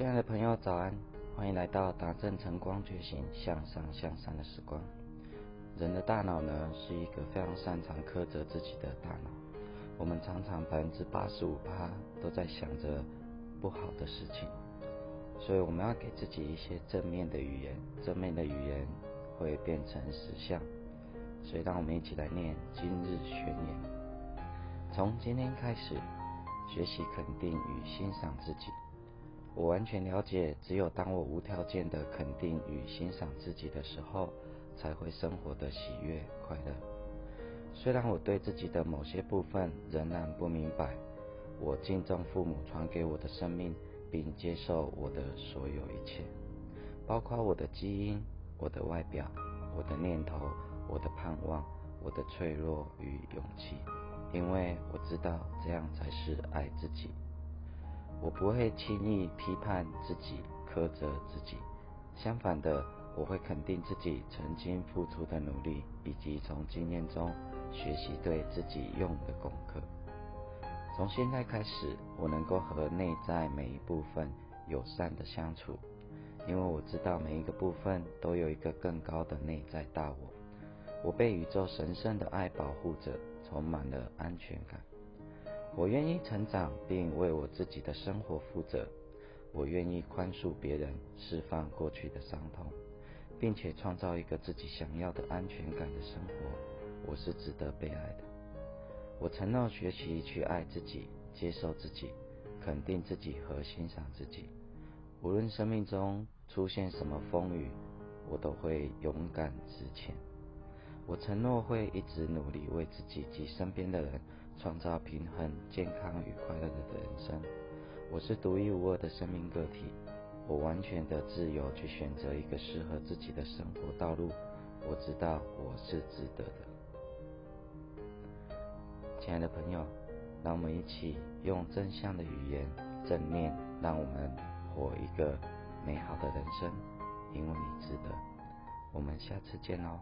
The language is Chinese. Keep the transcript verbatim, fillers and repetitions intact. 亲爱的朋友，早安！欢迎来到达正晨光觉醒，向上向善的时光。人的大脑呢，是一个非常擅长苛责自己的大脑。我们常常百分之八十五趴都在想着不好的事情，所以我们要给自己一些正面的语言，正面的语言会变成实相。所以，让我们一起来念今日宣言。从今天开始，学习肯定与欣赏自己。我完全了解，只有当我无条件的肯定与欣赏自己的时候，才会生活的喜悦快乐。虽然我对自己的某些部分仍然不明白，我敬重父母传给我的生命，并接受我的所有一切，包括我的基因、我的外表、我的念头、我的盼望、我的脆弱与勇气，因为我知道这样才是爱自己。我不会轻易批判自己、苛责自己，相反的，我会肯定自己曾经付出的努力，以及从经验中学习对自己用的功课。从现在开始，我能够和内在每一部分友善的相处，因为我知道每一个部分都有一个更高的内在大我。我被宇宙神圣的爱保护着，充满了安全感。我愿意成长，并为我自己的生活负责。我愿意宽恕别人，释放过去的伤痛，并且创造一个自己想要的安全感的生活。我是值得被爱的。我承诺学习去爱自己，接受自己，肯定自己和欣赏自己。无论生命中出现什么风雨，我都会勇敢直前。我承诺会一直努力为自己及身边的人创造平衡、健康与快乐的人生。我是独一无二的生命个体，我完全的自由去选择一个适合自己的生活道路。我知道我是值得的。亲爱的朋友，让我们一起用正向的语言、正念，让我们活一个美好的人生，因为你值得。我们下次见哦。